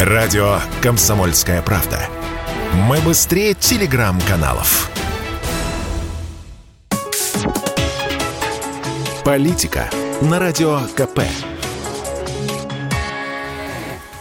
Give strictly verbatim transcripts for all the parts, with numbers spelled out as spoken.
Радио «Комсомольская правда». Мы быстрее телеграм-каналов. Политика на Радио КП.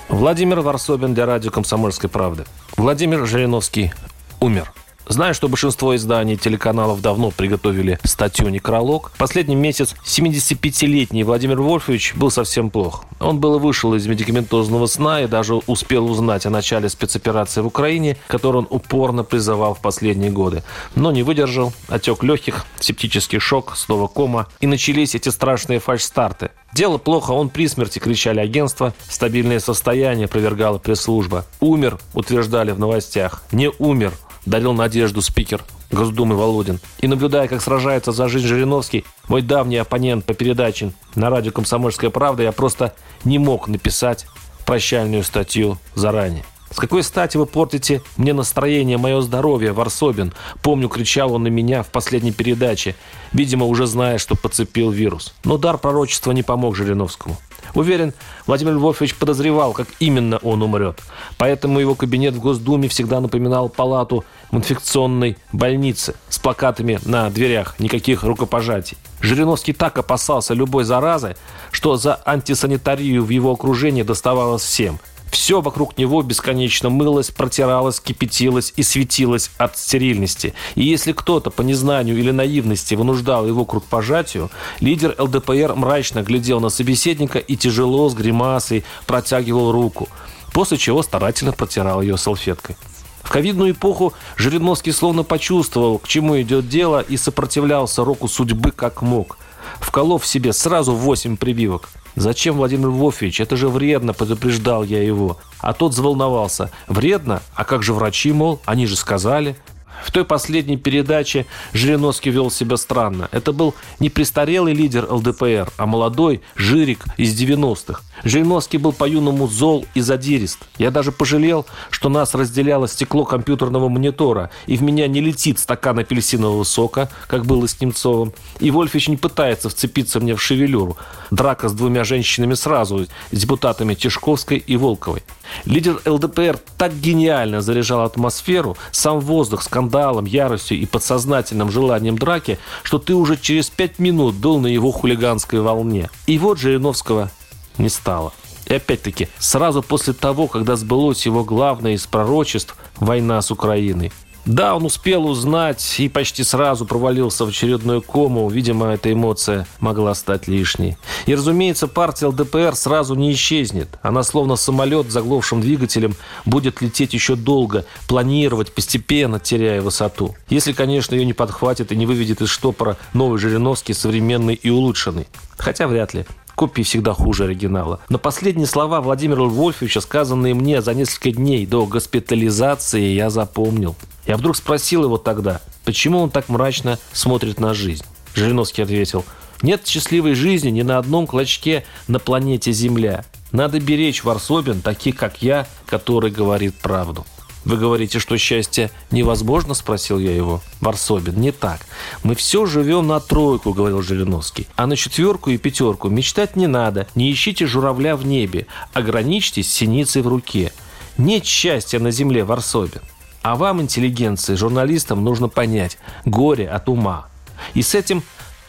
Владимир Ворсобин для радио «Комсомольской правды». Владимир Жириновский умер. Знаю, что большинство изданий телеканалов давно приготовили статью «Некролог». Последний месяц семидесятипятилетний Владимир Вольфович был совсем плох. Он было вышел из медикаментозного сна и даже успел узнать о начале спецоперации в Украине, которую он упорно призывал в последние годы. Но не выдержал. Отек легких, септический шок, снова кома. И начались эти страшные фальшстарты. Дело плохо, он при смерти, кричали агентства. Стабильное состояние, опровергала пресс-служба. Умер, утверждали в новостях. Не умер, дарил надежду спикер Госдумы Володин. И наблюдая, как сражается за жизнь Жириновский, мой давний оппонент по передаче на радио «Комсомольская правда», я просто не мог написать прощальную статью заранее. «С какой стати вы портите мне настроение, мое здоровье, Ворсобин?» Помню, кричал он на меня в последней передаче, видимо, уже зная, что подцепил вирус. Но дар пророчества не помог Жириновскому. Уверен, Владимир Львович подозревал, как именно он умрет. Поэтому его кабинет в Госдуме всегда напоминал палату в инфекционной больнице с плакатами на дверях «Никаких рукопожатий». Жириновский так опасался любой заразы, что за антисанитарию в его окружении доставалось всем. Все вокруг него бесконечно мылось, протиралось, кипятилось и светилось от стерильности. И если кто-то по незнанию или наивности вынуждал его к рукопожатию, лидер ЛДПР мрачно глядел на собеседника и тяжело, с гримасой, протягивал руку, после чего старательно протирал ее салфеткой. В ковидную эпоху Жириновский словно почувствовал, к чему идет дело, и сопротивлялся року судьбы как мог, вколов себе сразу восемь прививок. «Зачем, Владимир Львович? Это же вредно», – предупреждал я его. А тот заволновался. «Вредно? А как же врачи, мол? Они же сказали». В той последней передаче Жириновский вел себя странно. Это был не престарелый лидер ЛДПР, а молодой жирик из девяностых. Жириновский был по-юному зол и задирист. Я даже пожалел, что нас разделяло стекло компьютерного монитора, и в меня не летит стакан апельсинового сока, как было с Немцовым. И Вольфович не пытается вцепиться мне в шевелюру. Драка с двумя женщинами сразу, с депутатами Тишковской и Волковой. Лидер ЛДПР так гениально заряжал атмосферу, сам воздух скандалом, яростью и подсознательным желанием драки, что ты уже через пять минут был на его хулиганской волне. И вот Жириновского не стало. И опять-таки, сразу после того, когда сбылось его главное из пророчеств – война с Украиной. Да, он успел узнать и почти сразу провалился в очередную кому. Видимо, эта эмоция могла стать лишней. И, разумеется, партия ЛДПР сразу не исчезнет. Она, словно самолет с заглохшим двигателем, будет лететь еще долго, планировать, постепенно теряя высоту. Если, конечно, ее не подхватит и не выведет из штопора новый Жириновский, современный и улучшенный. Хотя вряд ли. Копии всегда хуже оригинала. Но последние слова Владимира Вольфовича, сказанные мне за несколько дней до госпитализации, я запомнил. Я вдруг спросил его тогда, почему он так мрачно смотрит на жизнь. Жириновский ответил: «Нет счастливой жизни ни на одном клочке на планете Земля. Надо беречь, Ворсобин, таких, как я, который говорит правду». «Вы говорите, что счастье невозможно?» – спросил я его. «Ворсобин, не так. Мы все живем на тройку», – говорил Жириновский. «А на четверку и пятерку мечтать не надо. Не ищите журавля в небе. Ограничьтесь синицей в руке. Нет счастья на земле, Ворсобин. А вам, интеллигенции, журналистам, нужно понять – горе от ума». И с этим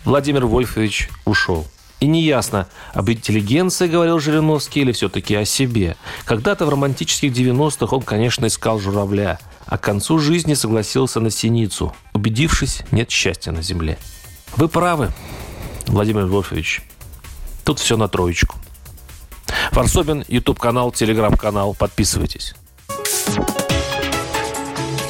Владимир Вольфович ушел. И неясно, об интеллигенции говорил Жириновский или все-таки о себе. Когда-то в романтических девяностых он, конечно, искал журавля, а к концу жизни согласился на синицу, убедившись, нет счастья на земле. Вы правы, Владимир Львович. Тут все на троечку. Ворсобин, ютуб-канал, телеграм-канал. Подписывайтесь.